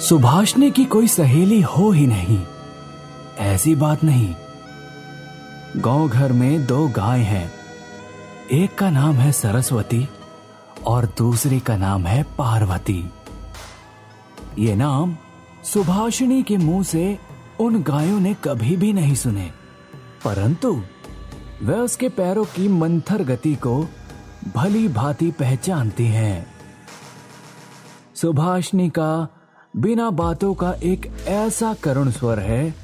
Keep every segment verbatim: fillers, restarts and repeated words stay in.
सुभाषने की कोई सहेली हो ही नहीं, ऐसी बात नहीं। गांव घर में दो गाय हैं, एक का नाम है सरस्वती और दूसरे का नाम है पार्वती। ये नाम सुभाषिनी के मुंह से उन गायों ने कभी भी नहीं सुने, परंतु वे उसके पैरों की मंथर गति को भली भांति पहचानती हैं। सुभाषिनी का बिना बातों का एक ऐसा करुण स्वर है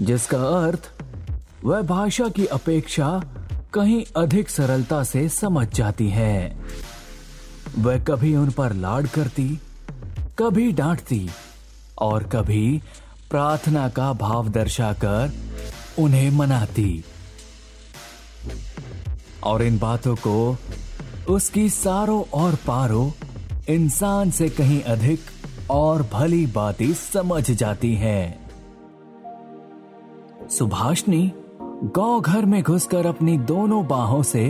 जिसका अर्थ वह भाषा की अपेक्षा कहीं अधिक सरलता से समझ जाती है। वह कभी उन पर लाड करती, कभी डांटती और कभी प्रार्थना का भाव दर्शाकर उन्हें मनाती, और इन बातों को उसकी सारों और पारों इंसान से कहीं अधिक और भली बातें समझ जाती हैं। सुभाषिनी गांव घर में घुसकर अपनी दोनों बाहों से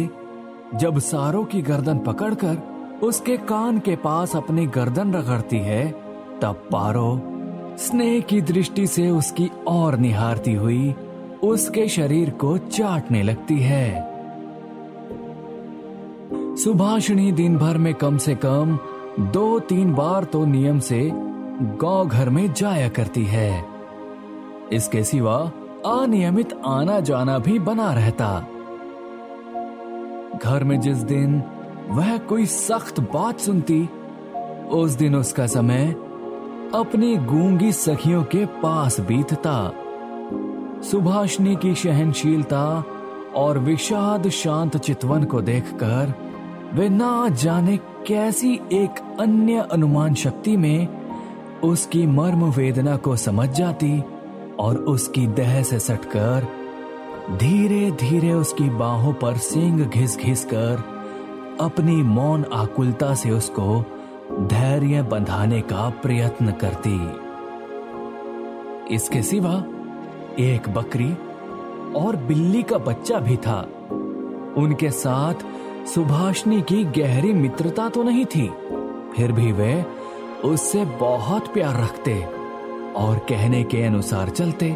जब सारों की गर्दन पकड़कर उसके कान के पास अपनी गर्दन रगड़ती है, तब पारो स्नेह की दृष्टि से उसकी ओर निहारती हुई उसके शरीर को चाटने लगती है। सुभाषिनी दिन भर में कम से कम दो तीन बार तो नियम से गांव घर में जाया करती है। इसके सिवा अनियमित आना जाना भी बना रहता। घर में जिस दिन वह कोई सख्त बात सुनती, उस दिन उसका समय अपनी गूंगी सखियों के पास बीतता। सुभाषिनी की सहनशीलता और विषाद शांत चितवन को देखकर वे ना जाने कैसी एक अन्य अनुमान शक्ति में उसकी मर्म वेदना को समझ जाती और उसकी देह से सटकर धीरे धीरे उसकी बाहों पर सींग घिस घिस कर अपनी मौन आकुलता से उसको धैर्य बंधाने का प्रयत्न करती। इसके सिवा एक बकरी और बिल्ली का बच्चा भी था। उनके साथ सुभाषिनी की गहरी मित्रता तो नहीं थी, फिर भी वे उससे बहुत प्यार रखते और कहने के अनुसार चलते।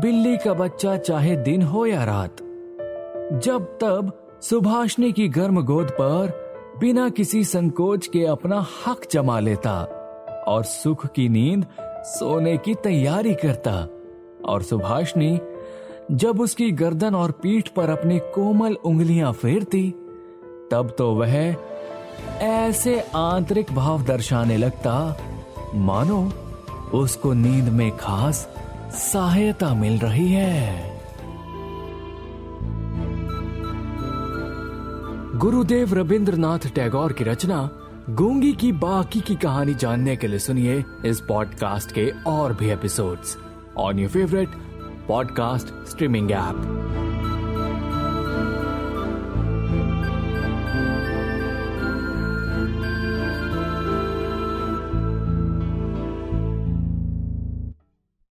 बिल्ली का बच्चा चाहे दिन हो या रात, जब तब सुभाषिनी की गर्म गोद पर बिना किसी संकोच के अपना हक जमा लेता और सुख की नींद सोने की तैयारी करता, और सुभाषिनी जब उसकी गर्दन और पीठ पर अपनी कोमल उंगलियां फेरती, तब तो वह ऐसे आंतरिक भाव दर्शाने लगता मानो उसको नींद में खास सहायता मिल रही है। गुरुदेव रविन्द्र नाथ टैगोर की रचना गूंगी की बाकी की कहानी जानने के लिए सुनिए इस पॉडकास्ट के और भी episodes on your favourite podcast streaming app.